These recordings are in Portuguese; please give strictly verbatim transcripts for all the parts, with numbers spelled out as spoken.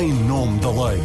em nome da lei.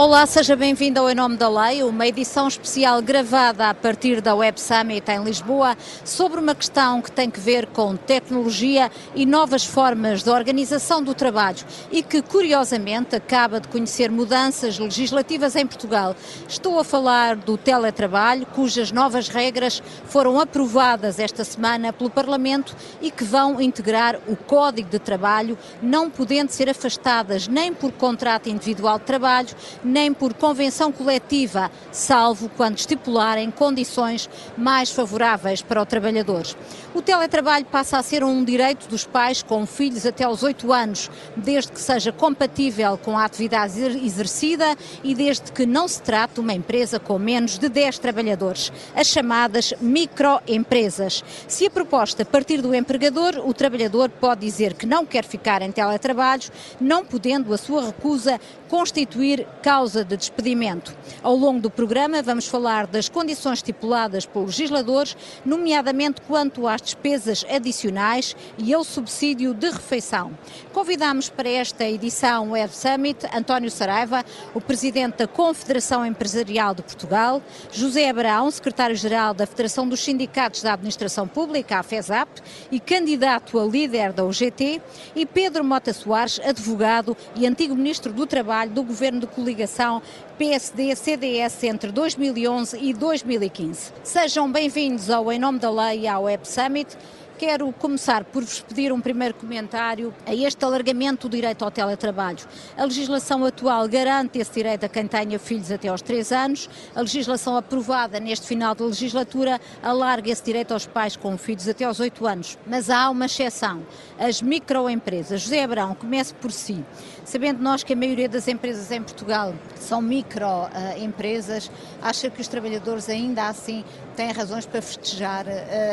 Olá, seja bem-vindo ao Em Nome da Lei, uma edição especial gravada a partir da Web Summit em Lisboa sobre uma questão que tem que ver com tecnologia e novas formas de organização do trabalho e que, curiosamente, acaba de conhecer mudanças legislativas em Portugal. Estou a falar do teletrabalho, cujas novas regras foram aprovadas esta semana pelo Parlamento e que vão integrar o Código de Trabalho, não podendo ser afastadas nem por contrato individual de trabalho, nem por convenção coletiva, salvo quando estipularem condições mais favoráveis para os trabalhadores. O teletrabalho passa a ser um direito dos pais com filhos até aos oito anos, desde que seja compatível com a atividade exercida e desde que não se trate de uma empresa com menos de dez trabalhadores, as chamadas microempresas. Se a proposta partir do empregador, o trabalhador pode dizer que não quer ficar em teletrabalho, não podendo a sua recusa constituir causa de despedimento. Ao longo do programa vamos falar das condições estipuladas pelos legisladores, nomeadamente quanto às despesas adicionais e ao subsídio de refeição. Convidámos para esta edição Web Summit António Saraiva, o Presidente da Confederação Empresarial de Portugal, José Abraão, Secretário-Geral da Federação dos Sindicatos da Administração Pública, a FESAP, e candidato a líder da U G T, e Pedro Mota Soares, advogado e antigo Ministro do Trabalho do Governo de Coligação P S D-C D S entre dois mil e onze e dois mil e quinze. Sejam bem-vindos ao Em Nome da Lei e ao Web Summit. Quero começar por vos pedir um primeiro comentário a este alargamento do direito ao teletrabalho. A legislação atual garante esse direito a quem tenha filhos até aos três anos. A legislação aprovada neste final de legislatura alarga esse direito aos pais com filhos até aos oito anos. Mas há uma exceção, as microempresas. José Abraão, comece por si. Sabendo nós que a maioria das empresas em Portugal são microempresas, acha que os trabalhadores ainda assim têm razões para festejar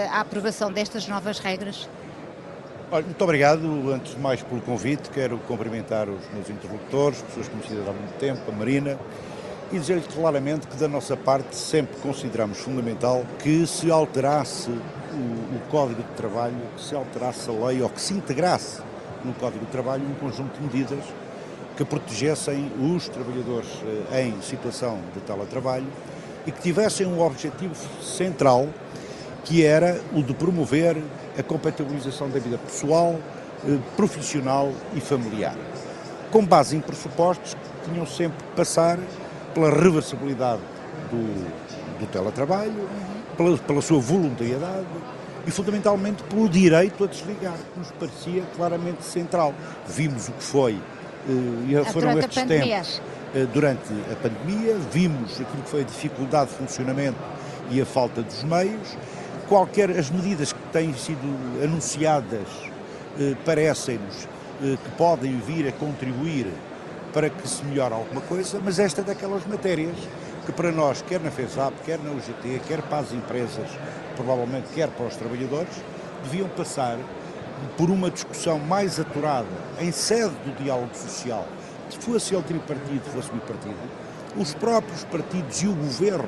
a aprovação destas novas regras? Olha, muito obrigado, antes de mais, pelo convite. Quero cumprimentar os meus interlocutores, pessoas conhecidas há muito tempo, a Marina, e dizer-lhe claramente que da nossa parte sempre consideramos fundamental que se alterasse o, o Código de Trabalho, que se alterasse a lei ou que se integrasse no Código de Trabalho um conjunto de medidas que protegessem os trabalhadores em situação de teletrabalho e que tivessem um objetivo central, que era o de promover a compatibilização da vida pessoal, profissional e familiar, com base em pressupostos que tinham sempre que passar pela reversibilidade do, do teletrabalho, pela, pela sua voluntariedade e, fundamentalmente, pelo direito a desligar, que nos parecia claramente central. Vimos o que foi, e foram estes tempos, durante a pandemia, vimos aquilo que foi a dificuldade de funcionamento e a falta dos meios. Qualquer as medidas que têm sido anunciadas eh, parecem-nos eh, que podem vir a contribuir para que se melhore alguma coisa, mas esta é daquelas matérias que para nós, quer na FESAP, quer na U G T, quer para as empresas, provavelmente quer para os trabalhadores, deviam passar por uma discussão mais aturada em sede do diálogo social, se fosse ele tripartido, fosse bipartido, os próprios partidos e o governo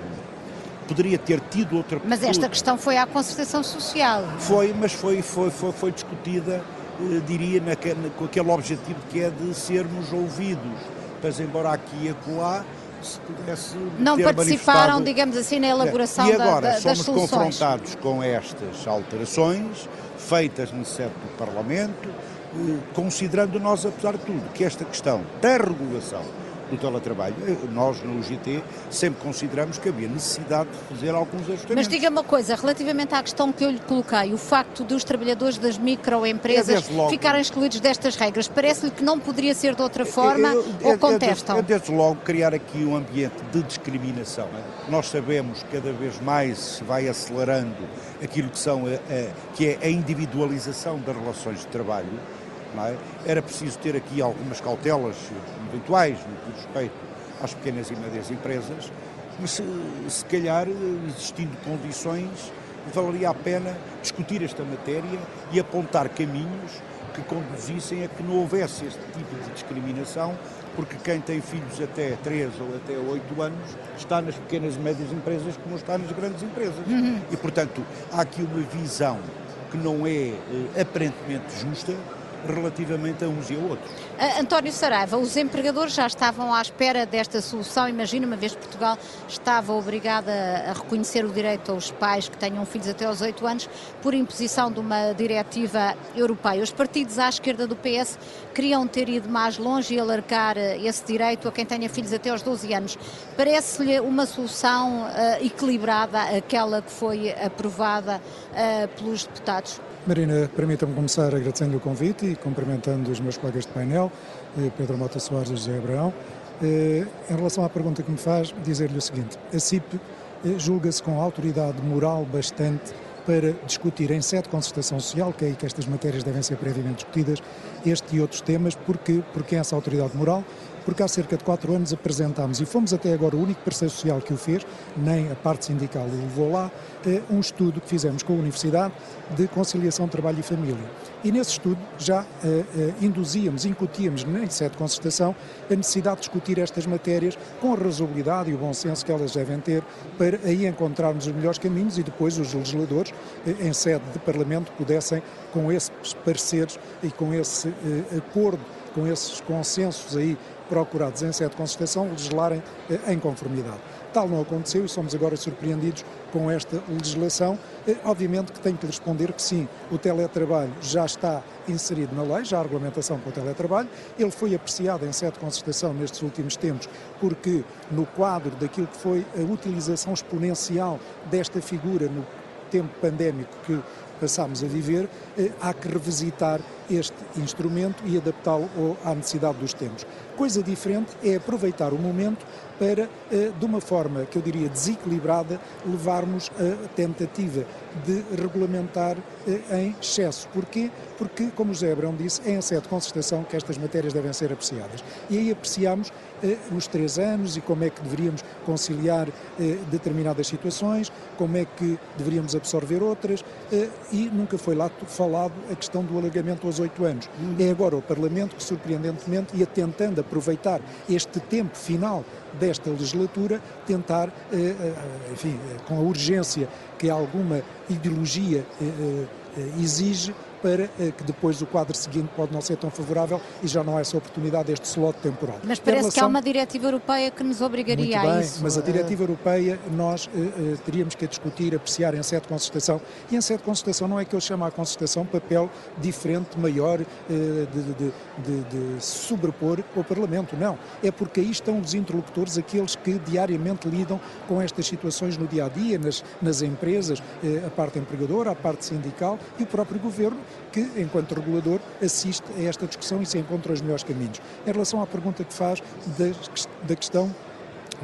poderia ter tido outra... Mas esta questão foi à Concertação Social. Foi, mas foi, foi, foi, foi discutida, eh, diria, na, na, com aquele objetivo que é de sermos ouvidos, mas embora aqui e acolá se pudesse não participaram, digamos assim, na elaboração das soluções. E agora da, da, somos confrontados com estas alterações, feitas no sede do Parlamento, eh, considerando nós, apesar de tudo, que esta questão da regulação do teletrabalho, nós no U G T sempre consideramos que havia necessidade de fazer alguns ajustamentos. Mas diga uma coisa, relativamente à questão que eu lhe coloquei, o facto dos trabalhadores das microempresas logo, ficarem excluídos destas regras, parece-lhe que não poderia ser de outra forma, eu, eu, ou contestam? É desde logo criar aqui um ambiente de discriminação. Nós sabemos que cada vez mais se vai acelerando aquilo que, são a, a, que é a individualização das relações de trabalho. Não é? Era preciso ter aqui algumas cautelas eventuais no que respeito às pequenas e médias empresas, mas se, se calhar, existindo condições, valeria a pena discutir esta matéria e apontar caminhos que conduzissem a que não houvesse este tipo de discriminação, porque quem tem filhos até três ou até oito anos está nas pequenas e médias empresas como está nas grandes empresas. Uhum. E, portanto, há aqui uma visão que não é eh, aparentemente justa relativamente a uns e a outros. António Saraiva, os empregadores já estavam à espera desta solução, imagina, uma vez que Portugal estava obrigada a reconhecer o direito aos pais que tenham filhos até aos oito anos por imposição de uma diretiva europeia. Os partidos à esquerda do P S queriam ter ido mais longe e alargar esse direito a quem tenha filhos até aos doze anos. Parece-lhe uma solução uh, equilibrada aquela que foi aprovada uh, pelos deputados? Marina, permitam-me começar agradecendo o convite e cumprimentando os meus colegas de painel, Pedro Mota Soares e José Abraão. Em relação à pergunta que me faz, dizer-lhe o seguinte: a C I P julga-se com autoridade moral bastante para discutir em sede de concertação social, que é aí que estas matérias devem ser previamente discutidas, este e outros temas. Porquê? Porque essa autoridade moral, porque há cerca de quatro anos apresentámos, e fomos até agora o único parceiro social que o fez, nem a parte sindical o levou lá, um estudo que fizemos com a Universidade de Conciliação, Trabalho e Família. E nesse estudo já induzíamos, incutíamos, em sede de concertação, a necessidade de discutir estas matérias com a razoabilidade e o bom senso que elas devem ter, para aí encontrarmos os melhores caminhos e depois os legisladores, em sede de Parlamento, pudessem, com esses pareceres e com esse acordo, com esses consensos aí, procurados em sede de concertação, legislarem eh, em conformidade. Tal não aconteceu e somos agora surpreendidos com esta legislação. Eh, obviamente que tenho que responder que sim, o teletrabalho já está inserido na lei, já há regulamentação para o teletrabalho. Ele foi apreciado em sede de concertação nestes últimos tempos, porque no quadro daquilo que foi a utilização exponencial desta figura no tempo pandémico que passámos a viver, eh, há que revisitar este instrumento e adaptá-lo à necessidade dos tempos. Coisa diferente é aproveitar o momento para, de uma forma que eu diria desequilibrada, levarmos a tentativa de regulamentar em excesso. Porquê? Porque, como o José Abrão disse, é em sede de concertação que estas matérias devem ser apreciadas. E aí apreciamos os três anos e como é que deveríamos conciliar determinadas situações, como é que deveríamos absorver outras, e nunca foi lá falado a questão do alargamento aos oito anos. É agora o Parlamento que, surpreendentemente, e tentando aproveitar este tempo final desta legislatura, tentar, enfim, com a urgência que alguma ideologia exige, para que depois o quadro seguinte pode não ser tão favorável e já não há essa oportunidade, este slot temporal. Mas parece relação... que há uma diretiva europeia que nos obrigaria bem, a isso. Mas a diretiva europeia nós uh, uh, teríamos que a discutir, apreciar em sede de concertação, e em sede de concertação não é que eu chamo a concertação papel diferente, maior, uh, de, de, de, de sobrepor ao Parlamento, não. É porque aí estão os interlocutores, aqueles que diariamente lidam com estas situações no dia-a-dia, nas, nas empresas, uh, a parte empregadora, a parte sindical e o próprio Governo, que, enquanto regulador, assiste a esta discussão e se encontra os melhores caminhos. Em relação à pergunta que faz da, da questão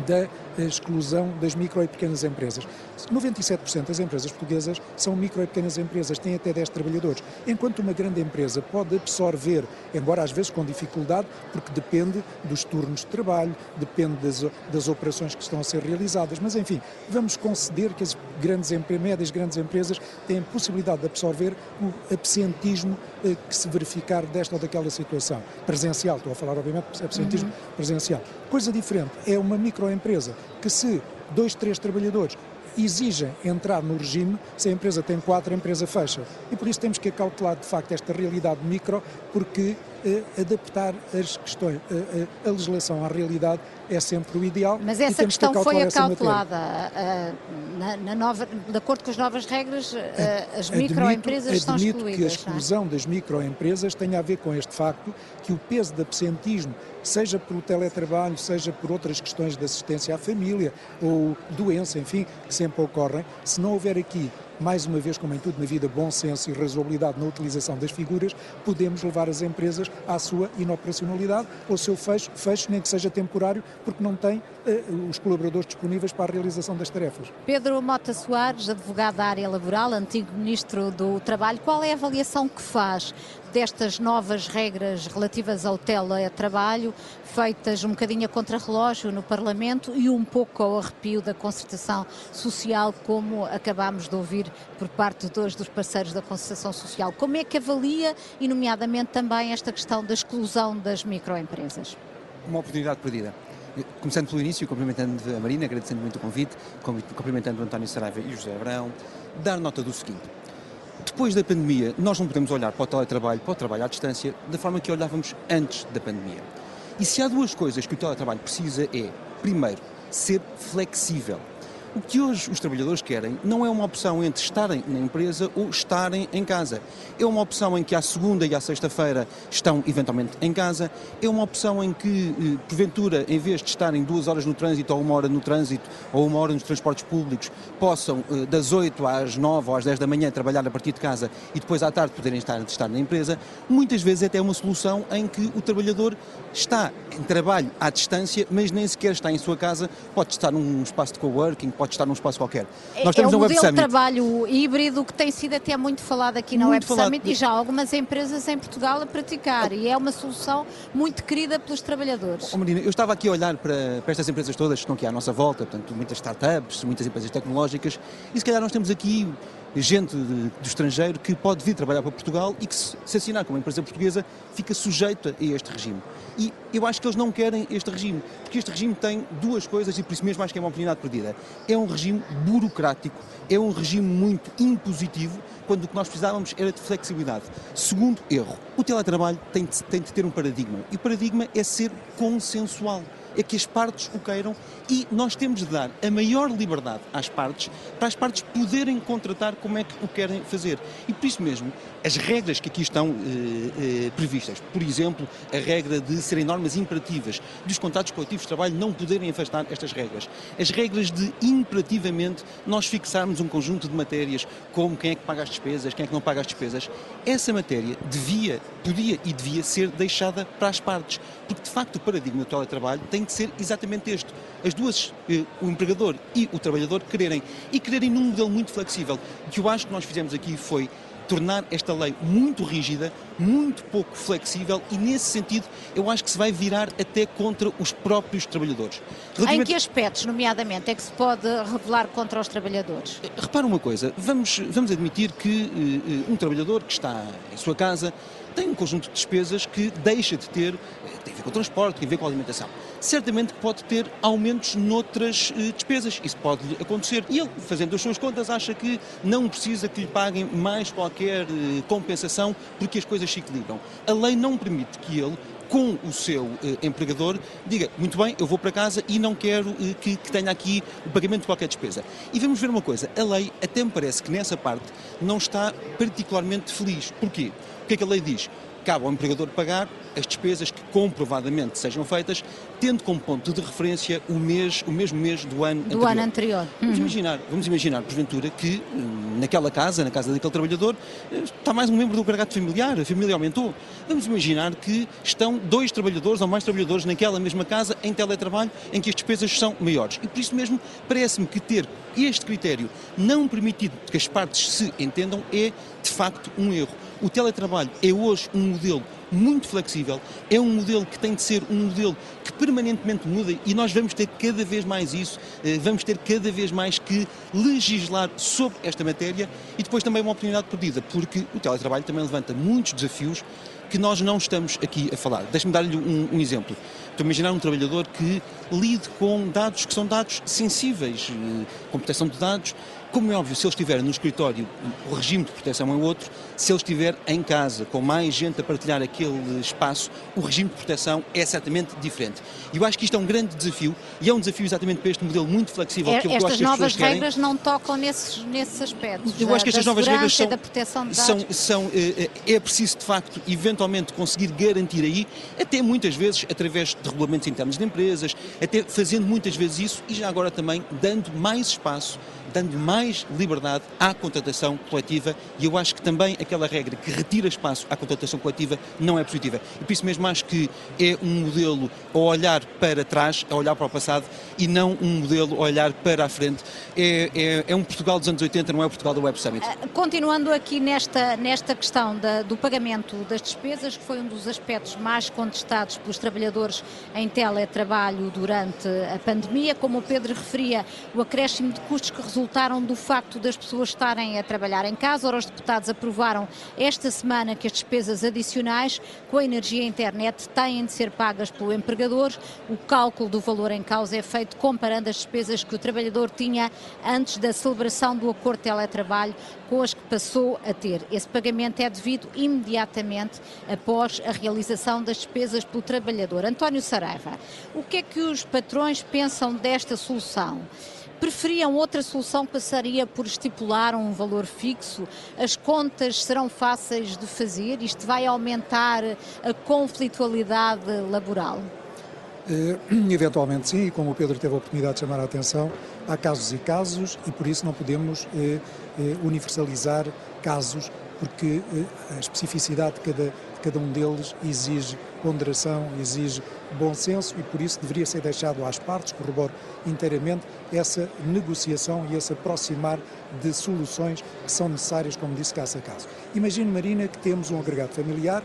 da exclusão das micro e pequenas empresas, noventa e sete por cento das empresas portuguesas são micro e pequenas empresas, têm até dez trabalhadores, enquanto uma grande empresa pode absorver, embora às vezes com dificuldade, porque depende dos turnos de trabalho, depende das, das operações que estão a ser realizadas, mas enfim, vamos conceder que as grandes empresas, médias grandes empresas, têm possibilidade de absorver o absentismo eh, que se verificar desta ou daquela situação presencial, estou a falar obviamente de absentismo uhum. presencial. Coisa diferente é uma microempresa que, se dois, três trabalhadores exigem entrar no regime, se a empresa tem quatro, a empresa fecha. E por isso temos que acautelar de facto esta realidade micro, porque eh, adaptar as questões, eh, a legislação à realidade é sempre o ideal. Mas essa questão que foi acautelada uh, na, na nova, de acordo com as novas regras, uh, as microempresas estão excluídas. Admito que a exclusão das microempresas tenha a ver com este facto, que o peso de absentismo, seja pelo teletrabalho, seja por outras questões de assistência à família ou doença, enfim, que sempre ocorrem, se não houver aqui, mais uma vez, como em tudo na vida, bom senso e razoabilidade na utilização das figuras, podemos levar as empresas à sua inoperacionalidade ou ao seu fecho, fecho, nem que seja temporário, porque não têm uh, os colaboradores disponíveis para a realização das tarefas. Pedro Mota Soares, advogado da área laboral, antigo Ministro do Trabalho, qual é a avaliação que faz destas novas regras relativas ao teletrabalho, feitas um bocadinho a contrarrelógio no Parlamento e um pouco ao arrepio da concertação social, como acabámos de ouvir ouvir por parte de hoje dos parceiros da Concertação Social. Como é que avalia, e nomeadamente também esta questão da exclusão das microempresas? Uma oportunidade perdida. Começando pelo início, cumprimentando a Marina, agradecendo muito o convite, cumprimentando o António Saraiva e o José Abraão, dar nota do seguinte: depois da pandemia, nós não podemos olhar para o teletrabalho, para o trabalho à distância, da forma que olhávamos antes da pandemia. E se há duas coisas que o teletrabalho precisa é, primeiro, ser flexível. O que hoje os trabalhadores querem não é uma opção entre estarem na empresa ou estarem em casa. É uma opção em que à segunda e à sexta-feira estão eventualmente em casa. É uma opção em que, porventura, em vez de estarem duas horas no trânsito ou uma hora no trânsito ou uma hora nos transportes públicos, possam das oito às nove ou às dez da manhã trabalhar a partir de casa e depois à tarde poderem estar, estar na empresa. Muitas vezes até é uma solução em que o trabalhador está em trabalho à distância, mas nem sequer está em sua casa, pode estar num espaço de coworking, pode estar num espaço qualquer. É, Nós temos é um modelo de trabalho híbrido que tem sido até muito falado aqui na Web Summit e já há algumas empresas em Portugal a praticar, e é uma solução muito querida pelos trabalhadores. Oh, Marina, eu estava aqui a olhar para, para estas empresas todas que estão aqui à nossa volta, portanto, muitas startups, muitas empresas tecnológicas, e se calhar nós temos aqui gente de, do estrangeiro que pode vir trabalhar para Portugal e que, se, se assinar com uma empresa portuguesa, fica sujeita a este regime. E eu acho que eles não querem este regime, porque este regime tem duas coisas e por isso mesmo acho que é uma oportunidade perdida. É um regime burocrático, é um regime muito impositivo, quando o que nós precisávamos era de flexibilidade. Segundo erro, o teletrabalho tem de, tem de ter um paradigma, e o paradigma é ser consensual. É que as partes o queiram, e nós temos de dar a maior liberdade às partes, para as partes poderem contratar como é que o querem fazer. E por isso mesmo, as regras que aqui estão eh, eh, previstas, por exemplo, a regra de serem normas imperativas, dos contratos coletivos de trabalho não poderem afastar estas regras, as regras de imperativamente nós fixarmos um conjunto de matérias, como quem é que paga as despesas, quem é que não paga as despesas, essa matéria devia, podia e devia ser deixada para as partes, porque de facto o paradigma do teletrabalho tem de ser exatamente este, as duas, eh, o empregador e o trabalhador quererem, e quererem num modelo muito flexível. O que eu acho que nós fizemos aqui foi tornar esta lei muito rígida, muito pouco flexível, e nesse sentido eu acho que se vai virar até contra os próprios trabalhadores. Relativamente... Em que aspectos, nomeadamente, é que se pode revelar contra os trabalhadores? Repara uma coisa, vamos, vamos admitir que uh, um trabalhador que está em sua casa tem um conjunto de despesas que deixa de ter, tem a ver com o transporte, tem a ver com a alimentação. Certamente pode ter aumentos noutras uh, despesas, isso pode lhe acontecer. E ele, fazendo as suas contas, acha que não precisa que lhe paguem mais qualquer uh, compensação porque as coisas se equilibram. A lei não permite que ele, com o seu uh, empregador, diga, muito bem, eu vou para casa e não quero uh, que, que tenha aqui o pagamento de qualquer despesa. E vamos ver uma coisa, a lei até me parece que nessa parte não está particularmente feliz. Porquê? O que é que a lei diz? Cabe ao empregador pagar as despesas que comprovadamente sejam feitas, tendo como ponto de referência o, mês, o mesmo mês do ano do anterior. Ano anterior. Vamos, uhum. imaginar, vamos imaginar, porventura, que naquela casa, na casa daquele trabalhador, está mais um membro do agregado familiar, a família aumentou. Vamos imaginar que estão dois trabalhadores ou mais trabalhadores naquela mesma casa, em teletrabalho, em que as despesas são maiores. E por isso mesmo, parece-me que ter este critério não permitido que as partes se entendam é, de facto, um erro. O teletrabalho é hoje um modelo muito flexível, é um modelo que tem de ser um modelo que permanentemente muda, e nós vamos ter cada vez mais isso, vamos ter cada vez mais que legislar sobre esta matéria, e depois também uma oportunidade perdida, porque o teletrabalho também levanta muitos desafios que nós não estamos aqui a falar. Deixe-me dar-lhe um, um exemplo. Estou a imaginar um trabalhador que lide com dados que são dados sensíveis, com proteção de dados. Como é óbvio, se ele estiver no escritório, o regime de proteção é outro. Se ele estiver em casa, com mais gente a partilhar aquele espaço, o regime de proteção é certamente diferente. E eu acho que isto é um grande desafio, e é um desafio exatamente para este modelo muito flexível. É, que eu estas acho que novas regras querem. Não tocam nesses, nesses aspectos. Eu da, acho que estas novas regras são, da proteção de dados. São, são, é, é preciso, de facto, eventualmente conseguir garantir aí, até muitas vezes através de regulamentos internos de empresas, até fazendo muitas vezes isso, e já agora também dando mais espaço, dando mais liberdade à contratação coletiva, e eu acho que também aquela regra que retira espaço à contratação coletiva não é positiva. E por isso mesmo acho que é um modelo a olhar para trás, a olhar para o passado, e não um modelo a olhar para a frente. É, é, é um Portugal dos anos oitenta, não é o Portugal da Web Summit. Continuando aqui nesta, nesta questão da, do pagamento das despesas, que foi um dos aspectos mais contestados pelos trabalhadores em teletrabalho durante a pandemia, como o Pedro referia, o acréscimo de custos que resulta resultaram do facto das pessoas estarem a trabalhar em casa. Ora, os deputados aprovaram esta semana que as despesas adicionais com a energia e a internet têm de ser pagas pelo empregador. O cálculo do valor em causa é feito comparando as despesas que o trabalhador tinha antes da celebração do acordo de teletrabalho com as que passou a ter. Esse pagamento é devido imediatamente após a realização das despesas pelo trabalhador. António Saraiva, o que é que os patrões pensam desta solução? Preferiam outra solução que passaria por estipular um valor fixo? As contas serão fáceis de fazer? Isto vai aumentar a conflitualidade laboral? Uh, eventualmente sim, e como o Pedro teve a oportunidade de chamar a atenção, há casos e casos e por isso não podemos uh, uh, universalizar casos, porque uh, a especificidade de cada, de cada um deles exige ponderação, exige bom senso e por isso deveria ser deixado às partes, corroboro inteiramente, essa negociação e esse aproximar de soluções que são necessárias, como disse, caso a caso. Imagine, Marina, que temos um agregado familiar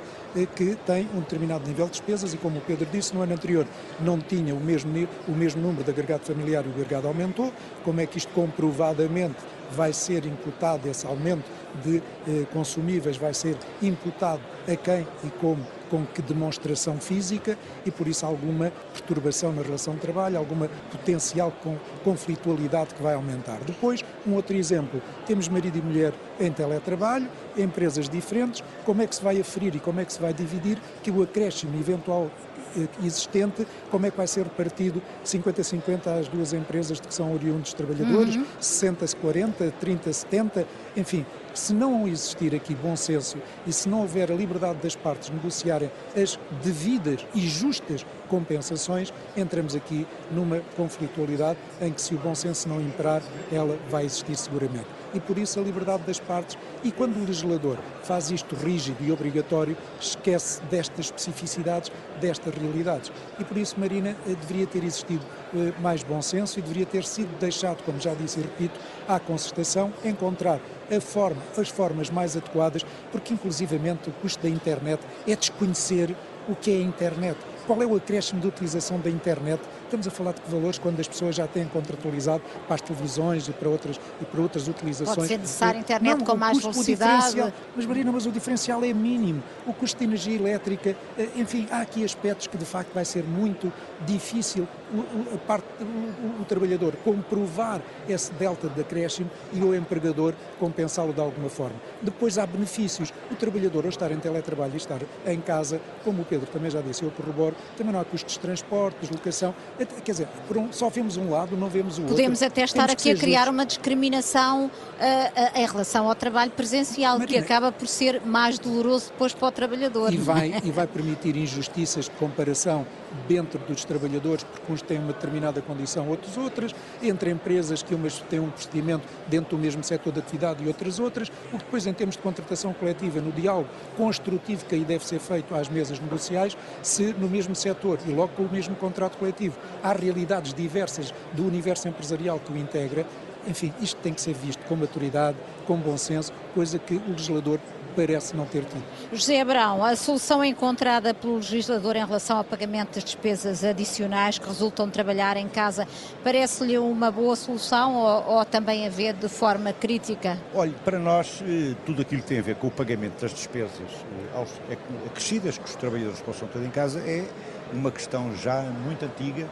que tem um determinado nível de despesas e, como o Pedro disse, no ano anterior não tinha o mesmo, o mesmo número de agregado familiar e o agregado aumentou. Como é que isto comprovadamente vai ser imputado, esse aumento de eh, consumíveis vai ser imputado a quem e como, com que demonstração física e, por isso, alguma perturbação na relação de trabalho, alguma potencial com, conflitualidade que vai aumentar. Depois, um outro exemplo, temos marido e mulher em teletrabalho, em empresas diferentes, como é que se vai aferir e como é que se vai dividir que o acréscimo eventual existente, como é que vai ser repartido cinquenta a cinquenta às duas empresas de que são oriundos trabalhadores, uhum. sessenta a quarenta, trinta a setenta, enfim, se não existir aqui bom senso e se não houver a liberdade das partes negociarem as devidas e justas compensações, entramos aqui numa conflitualidade em que, se o bom senso não imperar, ela vai existir seguramente. E por isso a liberdade das partes, e quando o legislador faz isto rígido e obrigatório, esquece destas especificidades, destas realidades. E por isso, Marina, deveria ter existido eh, mais bom senso e deveria ter sido deixado, como já disse e repito, à concertação encontrar a forma, as formas mais adequadas, porque inclusivamente o custo da internet é desconhecer o que é a internet. Qual é o acréscimo de utilização da internet? Estamos a falar de que valores quando as pessoas já têm contratualizado para as televisões e para outras, e para outras utilizações. Pode ser necessário internet não, com mais velocidade. Mas, Marina, mas o diferencial é mínimo. O custo de energia elétrica, enfim, há aqui aspectos que de facto vai ser muito difícil o, a parte, o, o trabalhador comprovar esse delta de acréscimo e o empregador compensá-lo de alguma forma. Depois há benefícios. O trabalhador, ao estar em teletrabalho e estar em casa, como o Pedro também já disse, eu corroboro, também não há custos de transporte, deslocação, quer dizer, por um, só vemos um lado, não vemos o outro. Podemos até estar Temos aqui a criar justos. uma discriminação uh, uh, em relação ao trabalho presencial, Marina, que acaba por ser mais doloroso depois para o trabalhador. E vai, e vai permitir injustiças de comparação dentro dos trabalhadores, porque uns têm uma determinada condição, outros outras, entre empresas que umas têm um procedimento dentro do mesmo setor de atividade e outras outras, o que depois em termos de contratação coletiva, no diálogo construtivo que aí deve ser feito às mesas negociais, se no mesmo setor e logo com o mesmo contrato coletivo há realidades diversas do universo empresarial que o integra, enfim, isto tem que ser visto com maturidade, com bom senso, coisa que o legislador parece não ter tido. José Abraão, a solução encontrada pelo legislador em relação ao pagamento das despesas adicionais que resultam de trabalhar em casa, parece-lhe uma boa solução ou, ou também a ver de forma crítica? Olha, para nós, tudo aquilo que tem a ver com o pagamento das despesas acrescidas que os trabalhadores possam ter em casa é uma questão já muito antiga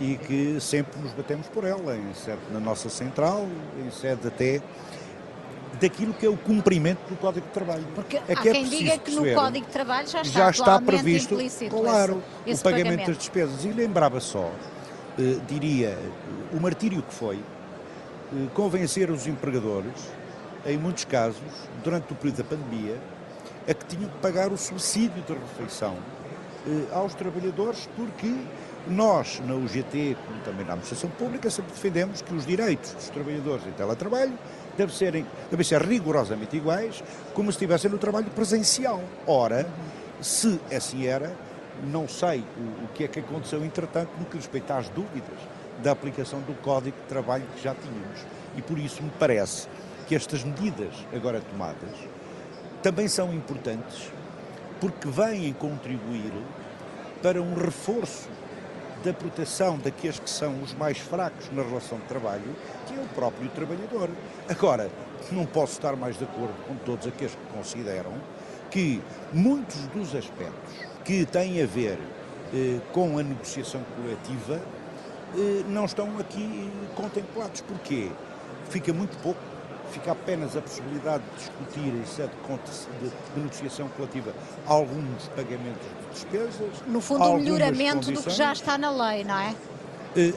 e que sempre nos batemos por ela, em sede na nossa central, em sede até daquilo que é o cumprimento do Código de Trabalho. Porque é que há quem é diga que no Código de Trabalho já está, já está previsto, implícito, claro, esse, esse o pagamento, pagamento das despesas. E lembrava só, eh, diria, o martírio que foi eh, convencer os empregadores, em muitos casos, durante o período da pandemia, a que tinham que pagar o subsídio de refeição eh, aos trabalhadores, porque nós, na U G T, como também na Administração Pública, sempre defendemos que os direitos dos trabalhadores em teletrabalho devem ser, devem ser rigorosamente iguais como se estivessem no trabalho presencial. Ora, se assim era, não sei o, o que é que aconteceu, entretanto, no que respeita às dúvidas da aplicação do Código de Trabalho que já tínhamos. E por isso me parece que estas medidas agora tomadas também são importantes porque vêm contribuir para um reforço da proteção daqueles que são os mais fracos na relação de trabalho, que é o próprio trabalhador. Agora, não posso estar mais de acordo com todos aqueles que consideram que muitos dos aspectos que têm a ver eh, com a negociação coletiva eh, não estão aqui contemplados. Porquê? Fica muito pouco, fica apenas a possibilidade de discutir em sede de negociação coletiva alguns pagamentos de despesas. No fundo, um melhoramento do que já está na lei, não é? Eh,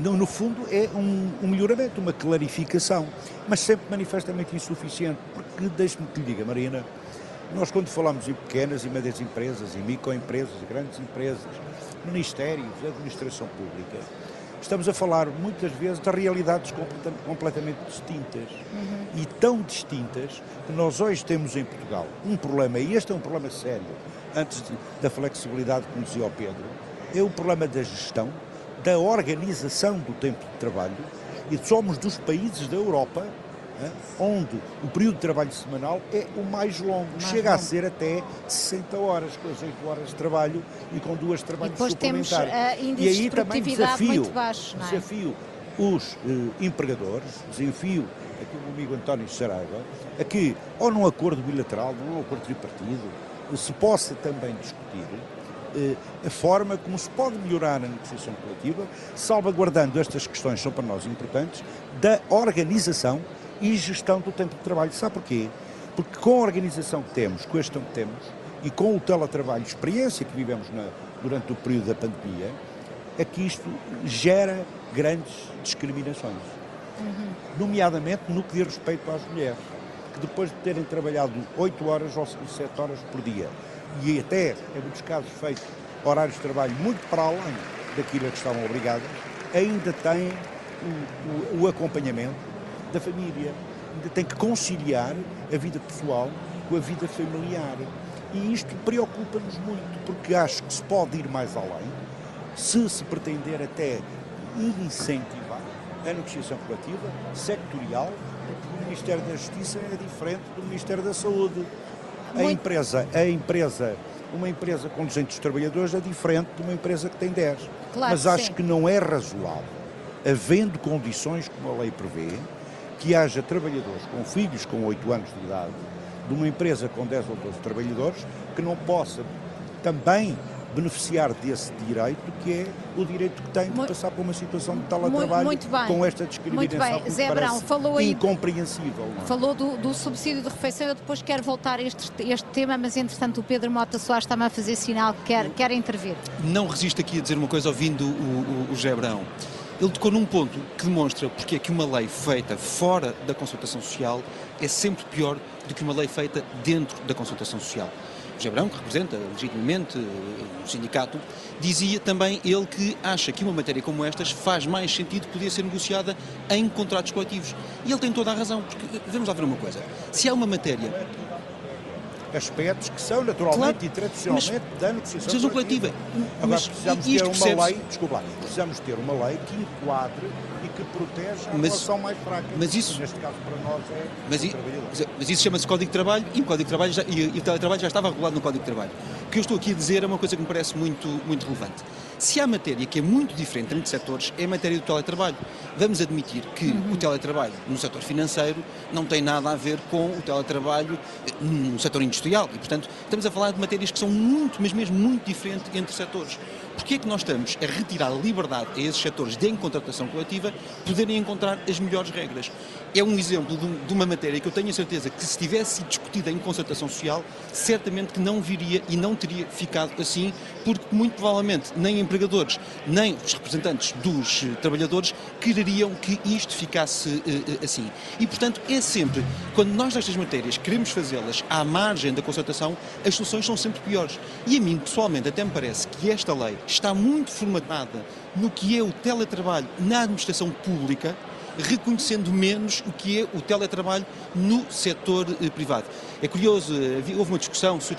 No, no fundo é um, um melhoramento, uma clarificação, mas sempre manifestamente insuficiente, porque deixe-me que lhe diga, Marina, nós quando falamos em pequenas e médias empresas, em microempresas, grandes empresas, ministérios, administração pública, estamos a falar muitas vezes de realidades completamente distintas. Uhum. E tão distintas que nós hoje temos em Portugal um problema, e este é um problema sério, antes de, da flexibilidade, como dizia o Pedro, é o problema da gestão, da organização do tempo de trabalho, e somos dos países da Europa, né, onde o período de trabalho semanal é o mais longo, mais chega longo. a ser até sessenta horas, com as oito horas de trabalho e com duas de trabalho suplementares. Uh, e aí também desafio, muito baixo, não é? desafio os uh, empregadores, desafio aqui o meu amigo António Saraiva, a que ou num acordo bilateral, ou num acordo tripartido, se possa também discutir a forma como se pode melhorar a negociação coletiva, salvaguardando estas questões, são para nós importantes, da organização e gestão do tempo de trabalho. Sabe porquê? Porque com a organização que temos, com a gestão que temos e com o teletrabalho, experiência que vivemos na, durante o período da pandemia, é que isto gera grandes discriminações. Uhum. Nomeadamente no que diz respeito às mulheres, que depois de terem trabalhado oito horas ou sete horas por dia, e até, em muitos casos, feito horários de trabalho muito para além daquilo a que estavam obrigadas, ainda têm o, o, o acompanhamento da família, ainda têm que conciliar a vida pessoal com a vida familiar. E isto preocupa-nos muito, porque acho que se pode ir mais além, se se pretender até incentivar a negociação coletiva, sectorial, porque o Ministério da Justiça é diferente do Ministério da Saúde. A empresa, a empresa, uma empresa com duzentos trabalhadores é diferente de uma empresa que tem dez. Claro, mas acho sim. que não é razoável, havendo condições como a lei prevê, que haja trabalhadores com filhos com oito anos de idade, de uma empresa com dez ou doze trabalhadores, que não possa também beneficiar desse direito, que é o direito que tem de muito, passar por uma situação de teletrabalho muito, muito bem, com esta discriminação muito bem. Zé Abraão, falou aí, incompreensível. Não é? Falou do, do subsídio de refeição, eu depois quero voltar a este, este tema, mas entretanto o Pedro Mota Soares está-me a fazer sinal que quer, quer intervir. Não resisto aqui a dizer uma coisa ouvindo o, o, o José Abraão. Ele tocou num ponto que demonstra porque é que uma lei feita fora da concertação social é sempre pior do que uma lei feita dentro da concertação social. José Abraão, que representa legitimamente o sindicato, dizia também ele que acha que uma matéria como estas faz mais sentido poder ser negociada em contratos coletivos. E ele tem toda a razão, porque vamos lá ver uma coisa. Se há uma matéria... aspectos que são naturalmente claro, e tradicionalmente mas, da negociação coletiva. Agora mas, precisamos ter uma lei, desculpa lá, precisamos ter uma lei que enquadre e que proteja a mas, relação mais fraca. Mas isso, neste caso para nós é mas, i, mas isso chama-se Código de Trabalho e o Código de Trabalho já, e, e o teletrabalho já estava regulado no Código de Trabalho. O que eu estou aqui a dizer é uma coisa que me parece muito, muito relevante. Se há matéria que é muito diferente entre setores, é a matéria do teletrabalho. Vamos admitir que uhum. o teletrabalho no setor financeiro não tem nada a ver com o teletrabalho no setor industrial e, portanto, estamos a falar de matérias que são muito, mas mesmo muito diferentes entre setores. Porquê é que nós estamos a retirar a liberdade a esses setores de contratação coletiva poderem encontrar as melhores regras? É um exemplo de uma matéria que eu tenho a certeza que se tivesse sido discutida em concertação social, certamente que não viria e não teria ficado assim, porque muito provavelmente nem em empregadores, nem os representantes dos trabalhadores quereriam que isto ficasse uh, assim. E, portanto, é sempre, quando nós nestas matérias queremos fazê-las à margem da concertação, as soluções são sempre piores. E a mim, pessoalmente, até me parece que esta lei está muito formatada no que é o teletrabalho na administração pública, reconhecendo menos o que é o teletrabalho no setor eh, privado. É curioso, houve uma discussão se,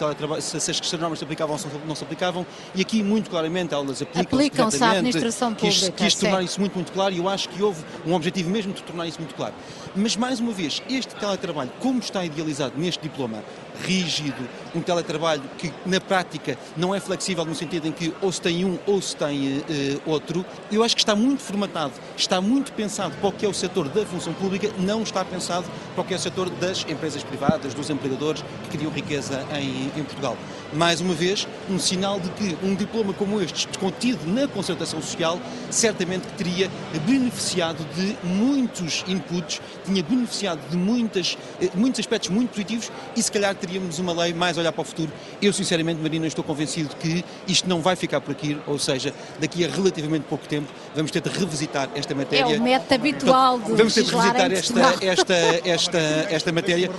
se as normas se aplicavam ou não se aplicavam, e aqui muito claramente elas aplicam-se. Aplicam-se à administração pública. Quis tornar isso muito, muito claro, e eu acho que houve um objetivo mesmo de tornar isso muito claro. Mas, mais uma vez, este teletrabalho, como está idealizado neste diploma, rígido, um teletrabalho que na prática não é flexível no sentido em que ou se tem um ou se tem uh, outro, eu acho que está muito formatado, está muito pensado para o que é o setor da função pública, não está pensado para o que é o setor das empresas privadas, dos empregadores que criam riqueza em, em Portugal. Mais uma vez, um sinal de que um diploma como este, contido na concertação social, certamente teria beneficiado de muitos inputs, tinha beneficiado de muitas, muitos aspectos muito positivos, e se calhar teríamos uma lei mais a olhar para o futuro. Eu, sinceramente, Marina, estou convencido que isto não vai ficar por aqui, ou seja, daqui a relativamente pouco tempo vamos ter de revisitar esta matéria. É o método habitual de Vamos ter de revisitar esta, esta, esta, esta matéria.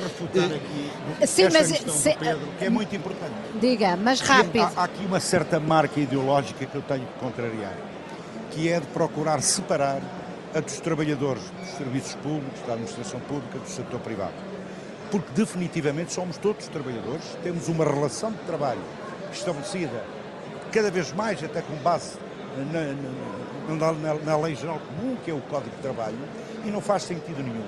Sim, mas se... Pedro, que é muito importante. Diga, mas rápido. Há, há aqui uma certa marca ideológica que eu tenho que contrariar, que é de procurar separar a dos trabalhadores dos serviços públicos, da administração pública, do setor privado. Porque definitivamente somos todos trabalhadores, temos uma relação de trabalho estabelecida cada vez mais, até com base na, na, na, na lei geral comum, que é o Código de Trabalho, e não faz sentido nenhum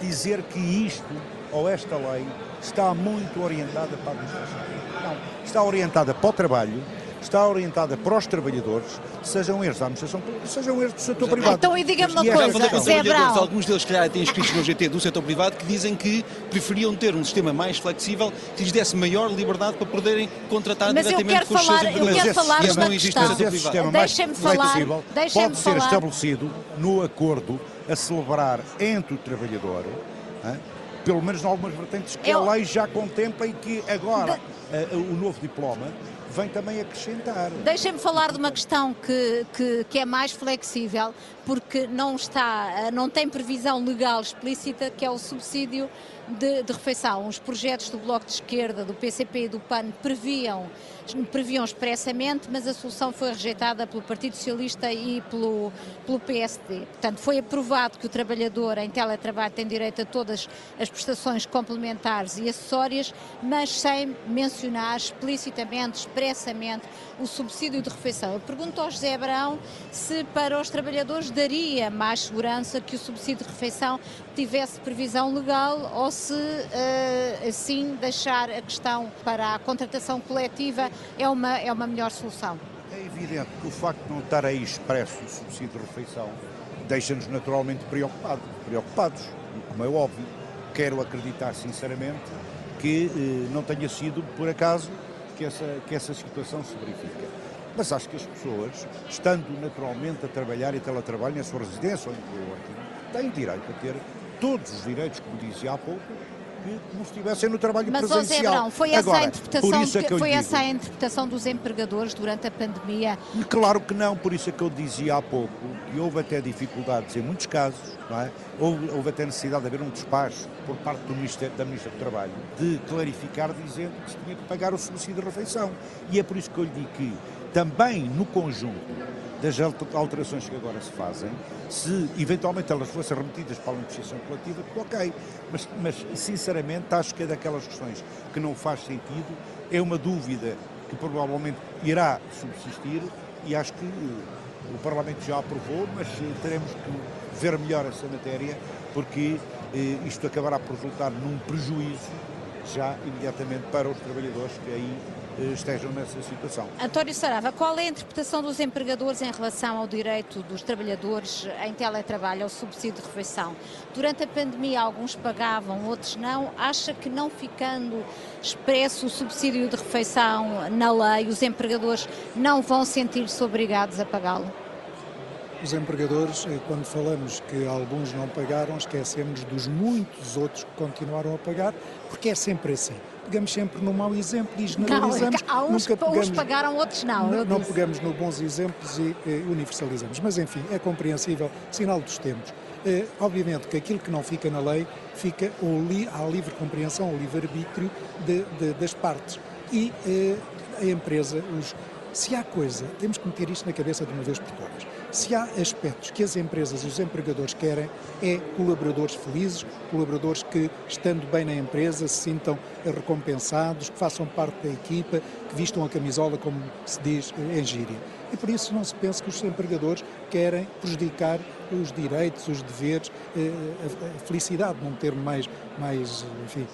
dizer que isto ou esta lei está muito orientada para a administração. Não, está orientada para o trabalho, está orientada para os trabalhadores, sejam eles da administração pública, sejam eles do setor privado. Então, e diga-me uma coisa, José Abraão. Alguns deles, calhar, têm inscritos no U G T do setor privado, que dizem que preferiam ter um sistema mais flexível, que lhes desse maior liberdade para poderem contratar diretamente com os seus empregadores. Mas eu quero falar, eu quero falar desta questão. Deixem-me falar, pode ser estabelecido no acordo a celebrar entre o trabalhador, hein, pelo menos em algumas vertentes que eu... a lei já contempla e que agora de... uh, o novo diploma vem também acrescentar. Deixem-me falar de uma questão que, que, que é mais flexível, porque não, está, não tem previsão legal explícita, que é o subsídio de, de refeição. Os projetos do Bloco de Esquerda, do P C P e do PAN previam, previam expressamente, mas a solução foi rejeitada pelo Partido Socialista e pelo, pelo P S D. Portanto, foi aprovado que o trabalhador em teletrabalho tem direito a todas as prestações complementares e acessórias, mas sem mencionar explicitamente, expressamente, o subsídio de refeição. Eu pergunto ao José Abraão se para os trabalhadores daria mais segurança que o subsídio de refeição tivesse previsão legal, ou se uh, assim deixar a questão para a contratação coletiva é uma, é uma melhor solução. É evidente que o facto de não estar aí expresso o subsídio de refeição deixa-nos naturalmente preocupados, preocupados, como é óbvio. Quero acreditar sinceramente que uh, não tenha sido por acaso que essa, que essa situação se verifica. Mas acho que as pessoas, estando naturalmente a trabalhar e teletrabalho na sua residência ou em coworking, têm direito a ter todos os direitos, como dizia há pouco, que como estivessem no trabalho mas, presencial. Mas, José Abraão, foi, Agora, essa, a interpretação é que, foi essa a interpretação dos empregadores durante a pandemia? Claro que não, por isso é que eu dizia há pouco que houve até dificuldades em muitos casos, não é? Houve, houve até necessidade de haver um despacho por parte do Ministério, da Ministra do Trabalho, de clarificar dizendo que se tinha que pagar o subsídio de refeição. E é por isso que eu lhe digo que também no conjunto das alterações que agora se fazem, se eventualmente elas fossem remetidas para a negociação coletiva, ok, mas, mas sinceramente acho que é daquelas questões que não faz sentido, é uma dúvida que provavelmente irá subsistir e acho que o Parlamento já aprovou, mas teremos que ver melhor essa matéria, porque isto acabará por resultar num prejuízo já imediatamente para os trabalhadores que aí estejam nessa situação. António Saraiva, qual é a interpretação dos empregadores em relação ao direito dos trabalhadores em teletrabalho ao subsídio de refeição? Durante a pandemia alguns pagavam, outros não. Acha que não ficando expresso o subsídio de refeição na lei, os empregadores não vão sentir-se obrigados a pagá-lo? Os empregadores, quando falamos que alguns não pagaram, esquecemos dos muitos outros que continuaram a pagar, porque é sempre assim. Pegamos sempre no mau exemplo e generalizamos. Não, há uns que uns pagaram, outros não. Não, não pegamos nos bons exemplos e eh, universalizamos. Mas, enfim, é compreensível, sinal dos tempos. Eh, obviamente que aquilo que não fica na lei fica li, à livre compreensão, ao livre-arbítrio de, de, das partes. E eh, a empresa, os, se há coisa, temos que meter isto na cabeça de uma vez por todas. Se há aspectos que as empresas e os empregadores querem, é colaboradores felizes, colaboradores que, estando bem na empresa, se sintam recompensados, que façam parte da equipa, que vistam a camisola, como se diz em gíria. E por isso não se pensa que os empregadores querem prejudicar os direitos, os deveres, a felicidade, num termo mais, mais enfim,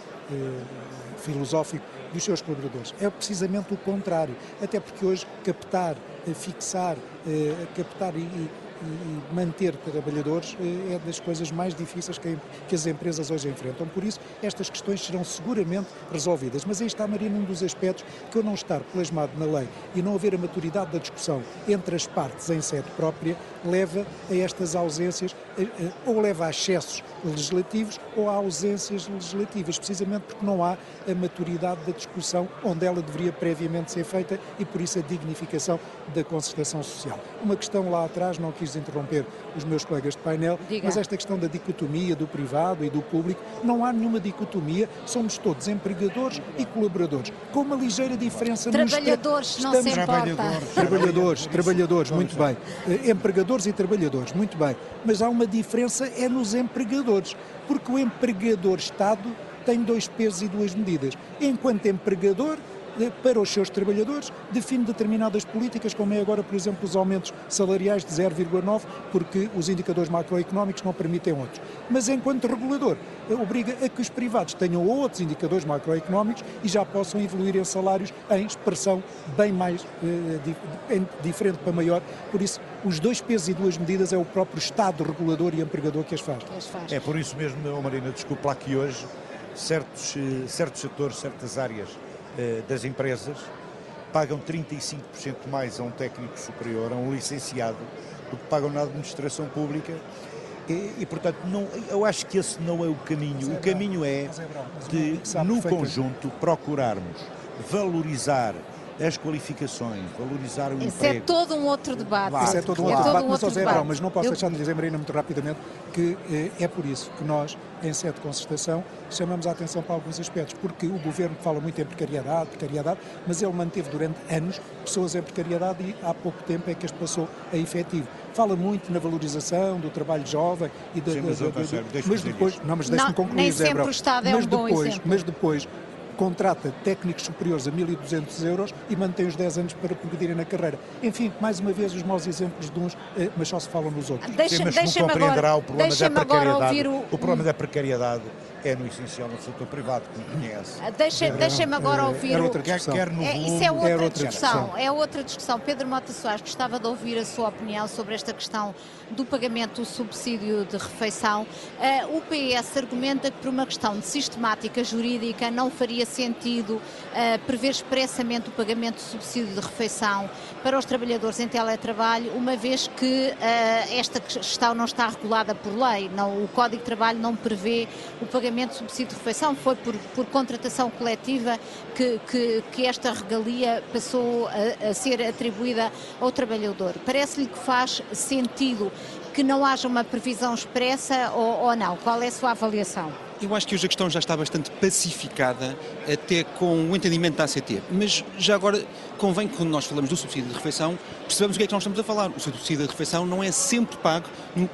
filosófico, dos seus colaboradores. É precisamente o contrário, até porque hoje captar, fixar, captar e, e, e manter trabalhadores é das coisas mais difíceis que, que as empresas hoje enfrentam. Por isso, estas questões serão seguramente resolvidas. Mas aí está, Marina, um dos aspectos que, eu não estar plasmado na lei e não haver a maturidade da discussão entre as partes em sede própria, leva a estas ausências, ou leva a excessos legislativos ou a ausências legislativas, precisamente porque não há a maturidade da discussão onde ela deveria previamente ser feita, e por isso a dignificação da concertação social. Uma questão lá atrás, não quis interromper os meus colegas de painel, Diga. mas esta questão da dicotomia do privado e do público, não há nenhuma dicotomia, somos todos empregadores e colaboradores, com uma ligeira diferença nos trabalhadores, não se importa. Trabalhadores, trabalhadores, muito bem. Empregadores e trabalhadores, muito bem. Mas há uma diferença é nos empregadores, porque o empregador-Estado tem dois pesos e duas medidas. Enquanto empregador, para os seus trabalhadores, define determinadas políticas, como é agora, por exemplo, os aumentos salariais de zero vírgula nove, porque os indicadores macroeconómicos não permitem outros. Mas enquanto regulador, obriga a que os privados tenham outros indicadores macroeconómicos e já possam evoluir em salários em expressão bem mais eh, diferente para maior. Por isso, os dois pesos e duas medidas é o próprio Estado regulador e empregador que as faz. É por isso mesmo, oh Marina, desculpa lá que hoje certos, certos setores, certas áreas das empresas pagam trinta e cinco por cento mais a um técnico superior, a um licenciado, do que pagam na administração pública, e, e portanto, não, eu acho que esse não é o caminho. O caminho é de, no conjunto, procurarmos valorizar as qualificações, valorizar o emprego. Isso é todo um outro debate. Claro, isso é todo um outro debate, mas, José Abraão, mas não posso deixar de dizer, Marina, muito rapidamente, que eh, é por isso que nós, em sede de concertação, chamamos a atenção para alguns aspectos, porque o Governo fala muito em precariedade, precariedade, mas ele manteve durante anos pessoas em precariedade e há pouco tempo é que as passou a efetivo. Fala muito na valorização do trabalho jovem e da... Sim, mas, da, da, da, da, da, mas depois... Não, mas deixe-me concluir, nem sempre o Estado é um bom exemplo. Mas depois... contrata técnicos superiores a mil e duzentos euros e mantém os dez anos para progredirem na carreira. Enfim, mais uma vez, os maus exemplos de uns, mas só se falam nos outros. Deixa, Sim, mas não compreenderá agora, o problema da precariedade. O... o problema da precariedade é no essencial no setor privado, que me conhece. Deixa-me deixa agora ouvir... É, outra quer, quer no é, isso é outra, é outra discussão, discussão. É outra discussão. Pedro Mota Soares, gostava de ouvir a sua opinião sobre esta questão do pagamento do subsídio de refeição. Uh, o P S argumenta que, por uma questão de sistemática jurídica, não faria sentido uh, prever expressamente o pagamento do subsídio de refeição para os trabalhadores em teletrabalho, uma vez que uh, esta questão não está regulada por lei. Não, o Código de Trabalho não prevê o pagamento do subsídio de refeição, foi por, por contratação coletiva que, que, que esta regalia passou a, a ser atribuída ao trabalhador. Parece-lhe que faz sentido que não haja uma previsão expressa ou, ou não? Qual é a sua avaliação? Eu acho que hoje a questão já está bastante pacificada, até com o entendimento da A C T. Mas já agora convém que, quando nós falamos do subsídio de refeição, percebamos o que é que nós estamos a falar. O subsídio de refeição não é sempre pago,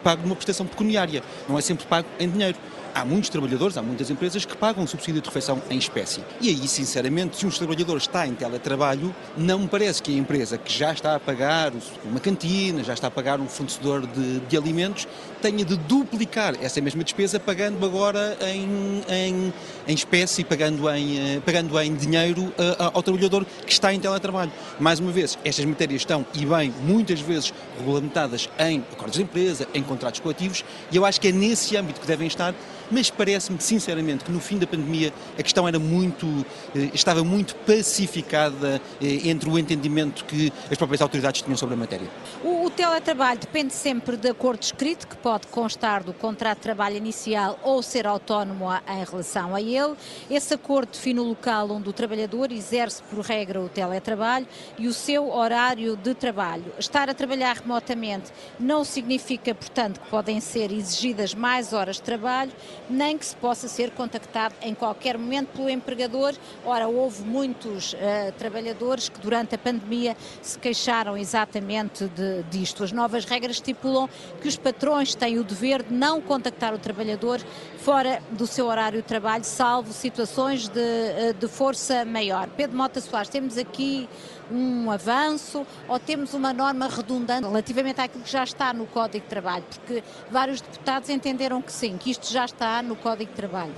pago numa prestação pecuniária, não é sempre pago em dinheiro. Há muitos trabalhadores, há muitas empresas que pagam o subsídio de refeição em espécie. E aí, sinceramente, se um trabalhador está em teletrabalho, não me parece que a empresa que já está a pagar uma cantina, já está a pagar um fornecedor de, de alimentos, tenha de duplicar essa mesma despesa pagando agora em, em, em espécie, pagando em, pagando em dinheiro ao trabalhador que está em teletrabalho. Mais uma vez, estas matérias estão, e bem, muitas vezes regulamentadas em acordos de empresa, em contratos coletivos, e eu acho que é nesse âmbito que devem estar. Mas parece-me, sinceramente, que no fim da pandemia a questão era muito, estava muito pacificada entre o entendimento que as próprias autoridades tinham sobre a matéria. O, o teletrabalho depende sempre de acordo escrito, que pode constar do contrato de trabalho inicial ou ser autónomo a, em relação a ele. Esse acordo define o local onde o trabalhador exerce por regra o teletrabalho e o seu horário de trabalho. Estar a trabalhar remotamente não significa, portanto, que podem ser exigidas mais horas de trabalho. nem que se possa ser contactado em qualquer momento pelo empregador. Ora, houve muitos uh, trabalhadores que durante a pandemia se queixaram exatamente de, disto. As novas regras estipulam que os patrões têm o dever de não contactar o trabalhador fora do seu horário de trabalho, salvo situações de, de força maior. Pedro Mota Soares, temos aqui um avanço ou temos uma norma redundante relativamente àquilo que já está no Código de Trabalho? Porque vários deputados entenderam que sim, que isto já está no Código de Trabalho.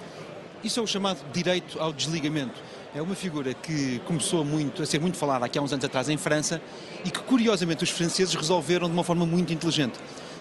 Isso é o chamado direito ao desligamento. É uma figura que começou muito, a ser muito falada aqui há uns anos atrás em França e que curiosamente os franceses resolveram de uma forma muito inteligente.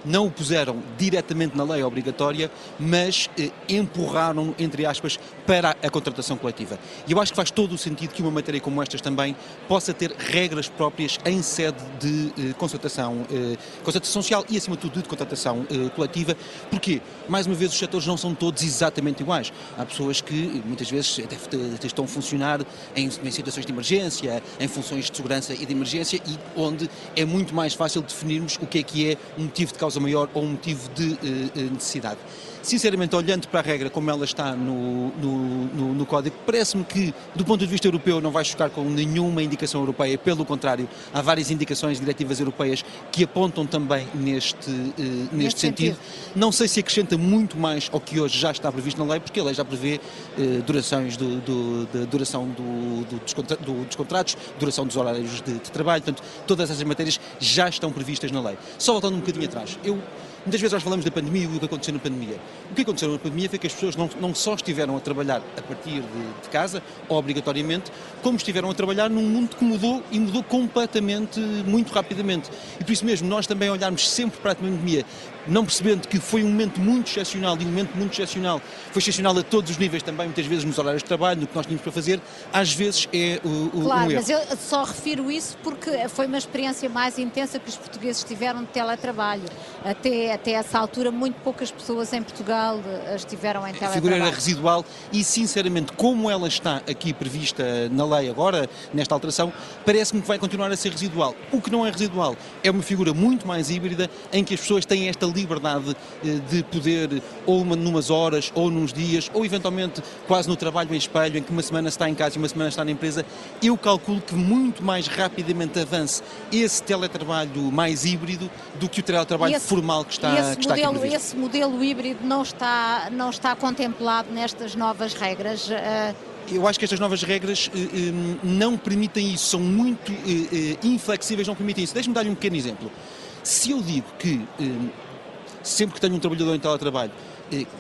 Não o puseram diretamente na lei obrigatória, mas eh, empurraram, entre aspas, para a, a contratação coletiva. E eu acho que faz todo o sentido que uma matéria como estas também possa ter regras próprias em sede de eh, concertação, eh, concertação social e, acima de tudo, de contratação eh, coletiva. Porquê? Mais uma vez, os setores não são todos exatamente iguais. Há pessoas que, muitas vezes, até, até estão a funcionar em, em situações de emergência, em funções de segurança e de emergência, e onde é muito mais fácil definirmos o que é que é um motivo de causa maior ou um motivo de uh, necessidade. Sinceramente, olhando para a regra como ela está no, no, no, no Código, parece-me que, do ponto de vista europeu, não vai chocar com nenhuma indicação europeia. Pelo contrário, há várias indicações diretivas europeias que apontam também neste, uh, neste, neste sentido. sentido. Não sei se acrescenta muito mais ao que hoje já está previsto na lei, porque a lei já prevê uh, durações do, do, de, duração do, do dos, contra, do, dos contratos, duração dos horários de, de trabalho, portanto, todas essas matérias já estão previstas na lei. Só voltando um bocadinho atrás, eu, muitas vezes nós falamos da pandemia e o que aconteceu na pandemia. O que aconteceu na pandemia foi que as pessoas não, não só estiveram a trabalhar a partir de, de casa, obrigatoriamente, como estiveram a trabalhar num mundo que mudou e mudou completamente, muito rapidamente. E por isso mesmo, nós também olharmos sempre para a pandemia, não percebendo que foi um momento muito excepcional, e um momento muito excepcional, foi excepcional a todos os níveis também, muitas vezes nos horários de trabalho, no que nós tínhamos para fazer, às vezes é o, o Claro, um erro. Mas eu só refiro isso porque foi uma experiência mais intensa que os portugueses tiveram de teletrabalho. Até, até essa altura, muito poucas pessoas em Portugal estiveram em teletrabalho. A figura era residual e, sinceramente, como ela está aqui prevista na lei agora, nesta alteração, parece-me que vai continuar a ser residual. O que não é residual é uma figura muito mais híbrida, em que as pessoas têm esta liberdade de poder, ou numas horas, ou nos dias, ou eventualmente quase no trabalho em espelho, em que uma semana está em casa e uma semana está na empresa. Eu calculo que muito mais rapidamente avance esse teletrabalho mais híbrido do que o teletrabalho esse, formal que está, esse que está modelo, aqui previsto. Esse modelo híbrido não está, não está contemplado nestas novas regras? Uh... Eu acho que estas novas regras eh, eh, não permitem isso, são muito eh, inflexíveis, não permitem isso. Deixe-me dar-lhe um pequeno exemplo. Se eu digo que eh, sempre que tenho um trabalhador em teletrabalho,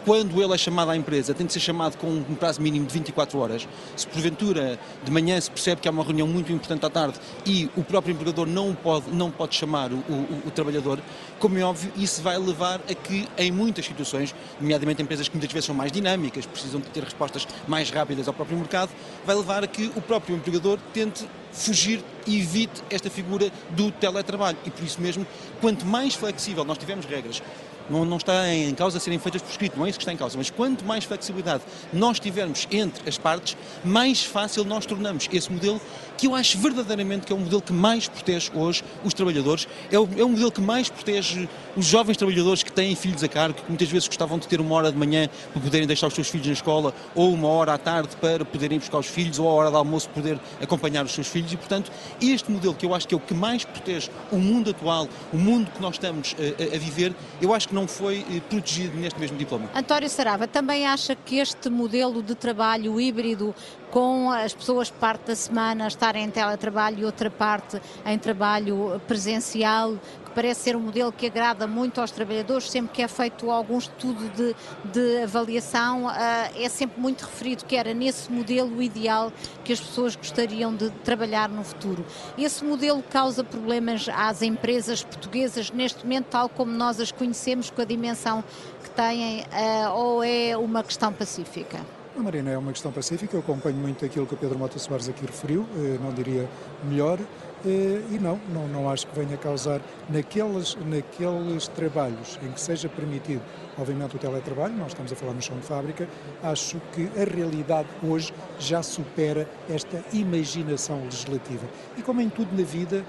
quando ele é chamado à empresa, tem de ser chamado com um prazo mínimo de vinte e quatro horas. Se porventura de manhã se percebe que há uma reunião muito importante à tarde e o próprio empregador não pode, não pode chamar o, o, o trabalhador, como é óbvio, isso vai levar a que em muitas situações, nomeadamente empresas que muitas vezes são mais dinâmicas, precisam de ter respostas mais rápidas ao próprio mercado, vai levar a que o próprio empregador tente fugir e evite esta figura do teletrabalho. E por isso mesmo, quanto mais flexível nós tivermos regras, Não, não está em causa serem feitas por escrito, não é isso que está em causa, mas quanto mais flexibilidade nós tivermos entre as partes, mais fácil nós tornamos esse modelo, que eu acho verdadeiramente que é o modelo que mais protege hoje os trabalhadores, é o, é o modelo que mais protege os jovens trabalhadores que têm filhos a cargo, que muitas vezes gostavam de ter uma hora de manhã para poderem deixar os seus filhos na escola, ou uma hora à tarde para poderem buscar os filhos, ou a hora de almoço poder acompanhar os seus filhos, e portanto este modelo, que eu acho que é o que mais protege o mundo atual, o mundo que nós estamos a, a viver, eu acho que não foi protegido neste mesmo diploma. António Saraiva, também acha que este modelo de trabalho híbrido, com as pessoas parte da semana estarem em teletrabalho e outra parte em trabalho presencial, que parece ser um modelo que agrada muito aos trabalhadores, sempre que é feito algum estudo de, de avaliação, é sempre muito referido que era nesse modelo ideal que as pessoas gostariam de trabalhar no futuro. Esse modelo causa problemas às empresas portuguesas neste momento, tal como nós as conhecemos, com a dimensão que têm, ou é uma questão pacífica? A Marina, é uma questão pacífica, eu acompanho muito aquilo que o Pedro Mota Soares aqui referiu, não diria melhor, e não, não, não acho que venha a causar naqueles, naqueles trabalhos em que seja permitido, obviamente, o teletrabalho, nós estamos a falar no chão de fábrica, acho que a realidade hoje já supera esta imaginação legislativa. E como em tudo na vida,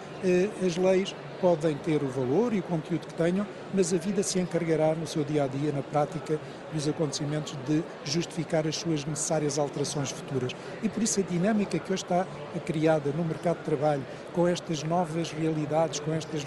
as leis podem ter o valor e o conteúdo que tenham, mas a vida se encarregará no seu dia-a-dia, na prática dos acontecimentos, de justificar as suas necessárias alterações futuras. E por isso a dinâmica que hoje está criada no mercado de trabalho, com estas novas realidades, com estas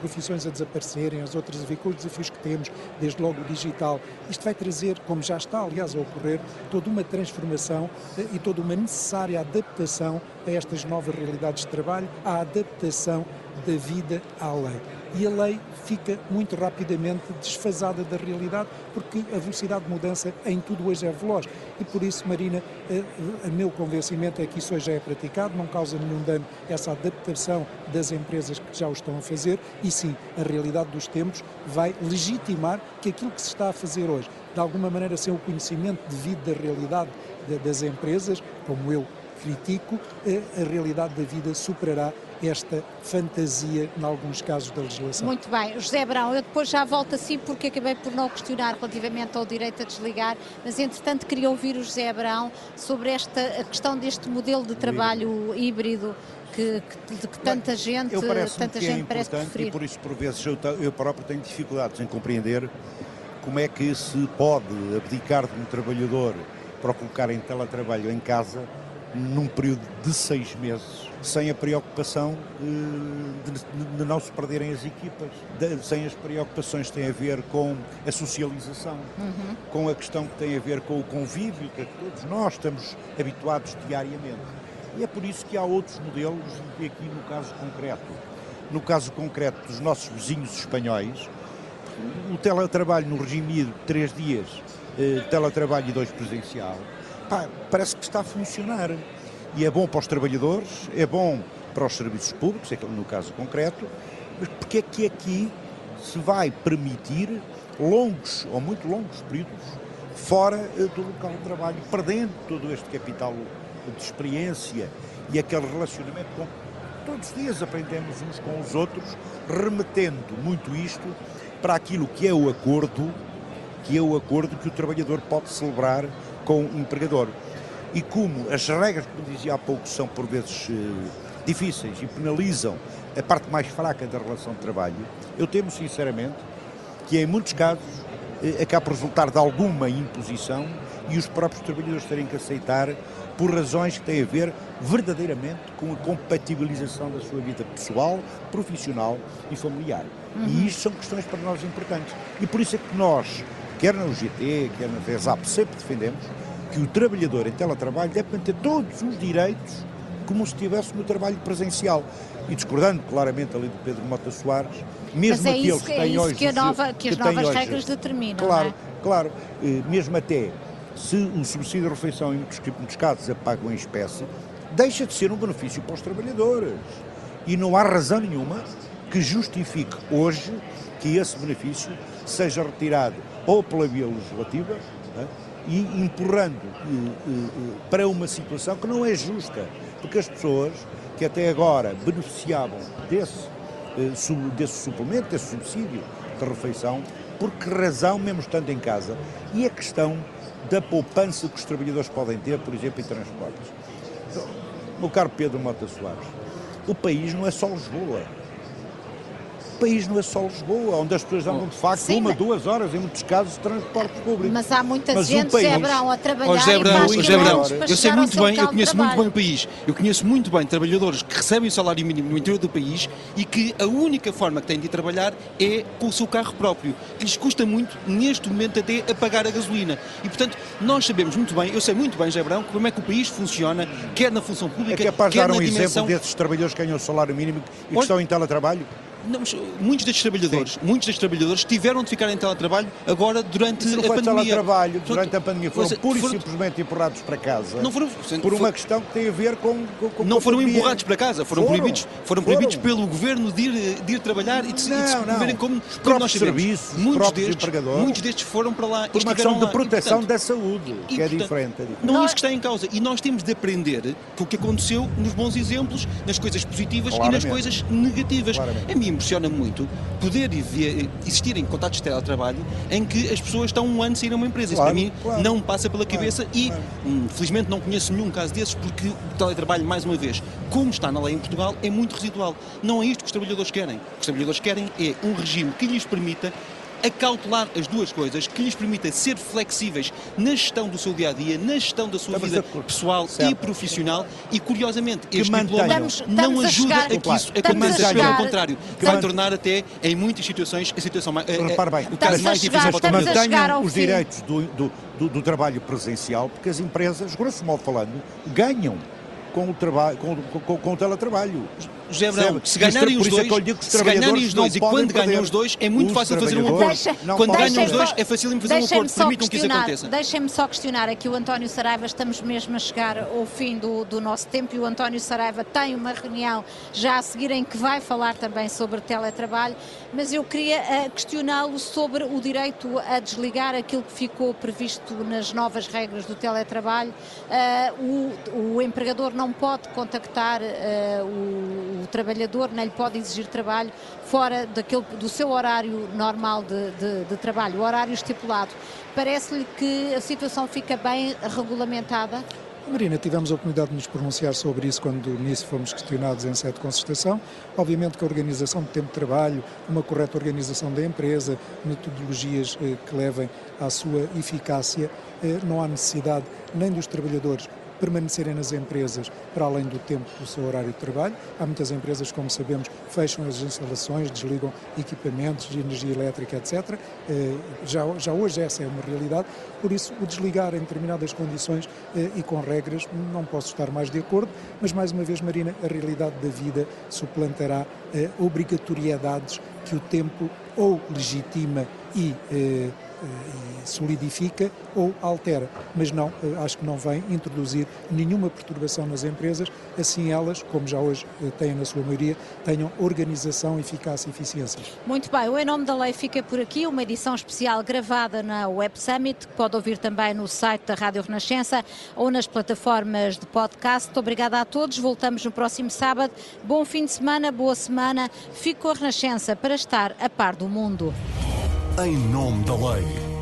profissões a desaparecerem, as outras a ver, com os desafios que temos, desde logo o digital, isto vai trazer, como já está aliás a ocorrer, toda uma transformação e toda uma necessária adaptação a estas novas realidades de trabalho, à adaptação da vida à lei. E a lei fica muito rapidamente desfasada da realidade, porque a velocidade de mudança em tudo hoje é veloz. E por isso, Marina, o meu convencimento é que isso hoje já é praticado, não causa nenhum dano essa adaptação das empresas que já o estão a fazer, e sim, a realidade dos tempos vai legitimar que aquilo que se está a fazer hoje, de alguma maneira sem o conhecimento devido da realidade das empresas, como eu critico, a realidade da vida superará esta fantasia, em alguns casos, da legislação. Muito bem. José Abraão, eu depois já volto assim, porque acabei por não questionar relativamente ao direito a desligar, mas entretanto queria ouvir o José Abraão sobre esta, a questão deste modelo de trabalho híbrido, híbrido que, que, de que tanta bem, gente, eu tanta que gente é parece preferir. E por isso, por vezes, eu, eu próprio tenho dificuldades em compreender como é que se pode abdicar de um trabalhador para o colocar em teletrabalho em casa num período de seis meses, sem a preocupação de, de não se perderem as equipas, de, sem as preocupações que têm a ver com a socialização, uhum. com a questão que tem a ver com o convívio, que todos nós estamos habituados diariamente. E é por isso que há outros modelos, e aqui no caso concreto, no caso concreto dos nossos vizinhos espanhóis, o teletrabalho no regime de três dias, teletrabalho e dois presencial, pá, parece que está a funcionar. E é bom para os trabalhadores, é bom para os serviços públicos, no caso concreto, mas porque é que aqui se vai permitir longos ou muito longos períodos fora do local de trabalho, perdendo todo este capital de experiência e aquele relacionamento com todos os dias aprendemos uns com os outros, remetendo muito isto para aquilo que é o acordo, que é o acordo que o trabalhador pode celebrar com o empregador. E como as regras, como dizia há pouco, são por vezes uh, difíceis e penalizam a parte mais fraca da relação de trabalho, eu temo sinceramente que em muitos casos uh, acaba por resultar de alguma imposição e os próprios trabalhadores terem que aceitar por razões que têm a ver verdadeiramente com a compatibilização da sua vida pessoal, profissional e familiar. Uhum. E isto são questões para nós importantes. E por isso é que nós, quer na U G T, quer na FESAP, sempre defendemos que o trabalhador em teletrabalho deve manter todos os direitos como se estivesse no trabalho presencial. E discordando claramente ali do Pedro Mota Soares, mesmo mas é aqueles que têm hoje... é isso que, que, nova, que, que as novas hoje, regras determinam, claro, não é? Claro, mesmo até se o subsídio de refeição em muitos, muitos casos é pago em espécie, deixa de ser um benefício para os trabalhadores. E não há razão nenhuma que justifique hoje que esse benefício seja retirado ou pela via legislativa, né, e empurrando uh, uh, para uma situação que não é justa, porque as pessoas que até agora beneficiavam desse, uh, sub, desse suplemento, desse subsídio de refeição, por que razão, mesmo estando em casa? E a questão da poupança que os trabalhadores podem ter, por exemplo, em transportes. Então, meu caro Pedro Mota Soares, o país não é só Lisboa. O país não é só Lisboa, onde as pessoas andam de facto sim, uma, mas... duas horas, em muitos casos, de transporte público. Mas há muita mas gente, país... José Abraão, a trabalhar oh, José Abraão, e José Abraão, eu sei muito bem, eu conheço muito bem o país, eu conheço muito bem trabalhadores que recebem o salário mínimo no interior do país e que a única forma que têm de trabalhar é com o seu carro próprio, que lhes custa muito, neste momento, até a pagar a gasolina. E, portanto, nós sabemos muito bem, eu sei muito bem, José Abraão, como é que o país funciona, quer na função pública, quer na dimensão... É capaz de dar um exemplo desses trabalhadores que ganham o salário mínimo e que estão em teletrabalho? Não, muitos destes trabalhadores, sim, muitos destes trabalhadores tiveram de ficar em teletrabalho agora durante a pandemia. Teletrabalho, portanto, durante a pandemia foram mas, pura e foram... simplesmente empurrados para casa. Não foram, portanto, por uma foram... questão que tem a ver com, com, com não foram pandemia. Empurrados para casa, foram, foram proibidos, foram, foram proibidos pelo governo de ir, de ir trabalhar e de, não, e de se viverem como, como nós sabemos. Serviços, muitos destes, muitos destes foram para lá. Por uma questão de proteção lá, e, portanto, da saúde, e, que é, portanto, diferente, é diferente. Não é isso que está em causa. E nós temos de aprender o que aconteceu nos bons exemplos, nas coisas positivas claramente, e nas coisas negativas. Claramente. A mim impressiona muito poder existirem contratos de teletrabalho em que as pessoas estão um ano sem ir a uma empresa. Claro, isso para mim claro, não passa pela claro, cabeça e, claro. hum, felizmente, não conheço nenhum caso desses, porque o teletrabalho, mais uma vez, como está na lei em Portugal, é muito residual. Não é isto que os trabalhadores querem. O que os trabalhadores querem é um regime que lhes permita acautelar as duas coisas, que lhes permita ser flexíveis na gestão do seu dia-a-dia, na gestão da sua vida pessoal e profissional e, curiosamente, este diploma não ajuda a que isso aconteça, pelo contrário, vai tornar até, em muitas situações, a situação mais difícil. Mas mantenham os direitos do, do, do, do trabalho presencial, porque as empresas, grosso modo falando, ganham com o, traba- com, com, com o teletrabalho. José Abraão, se ganharem os dois, se ganharem os dois e quando ganham os dois é muito fácil fazer um acordo. Quando ganham os dois é facílimo fazer um acordo, permitam que isso aconteça. Deixem-me só questionar aqui o António Saraiva, estamos mesmo a chegar ao fim do, do nosso tempo e o António Saraiva tem uma reunião já a seguir em que vai falar também sobre teletrabalho, mas eu queria uh, questioná-lo sobre o direito a desligar aquilo que ficou previsto nas novas regras do teletrabalho. Uh, o, o empregador não pode contactar uh, o O trabalhador, não lhe pode exigir trabalho fora daquele, do seu horário normal de, de, de trabalho, o horário estipulado. Parece-lhe que a situação fica bem regulamentada? Marina, tivemos a oportunidade de nos pronunciar sobre isso quando nisso fomos questionados em sede de concertação. Obviamente que a organização do tempo de trabalho, uma correta organização da empresa, metodologias eh, que levem à sua eficácia, eh, não há necessidade nem dos trabalhadores permanecerem nas empresas para além do tempo do seu horário de trabalho. Há muitas empresas, como sabemos, fecham as instalações, desligam equipamentos de energia elétrica, etcétera. Já, já hoje essa é uma realidade, por isso o desligar em determinadas condições e com regras não posso estar mais de acordo, mas mais uma vez, Marina, a realidade da vida suplantará obrigatoriedades que o tempo ou legitima e solidifica ou altera, mas não, acho que não vem introduzir nenhuma perturbação nas empresas, assim elas, como já hoje têm na sua maioria, tenham organização, eficácia e eficiência. Muito bem, o Em Nome da Lei fica por aqui, uma edição especial gravada na Web Summit, que pode ouvir também no site da Rádio Renascença ou nas plataformas de podcast. Obrigada a todos, voltamos no próximo sábado, bom fim de semana, boa semana, fico com a Renascença para estar a par do mundo. Em Nome da Lei.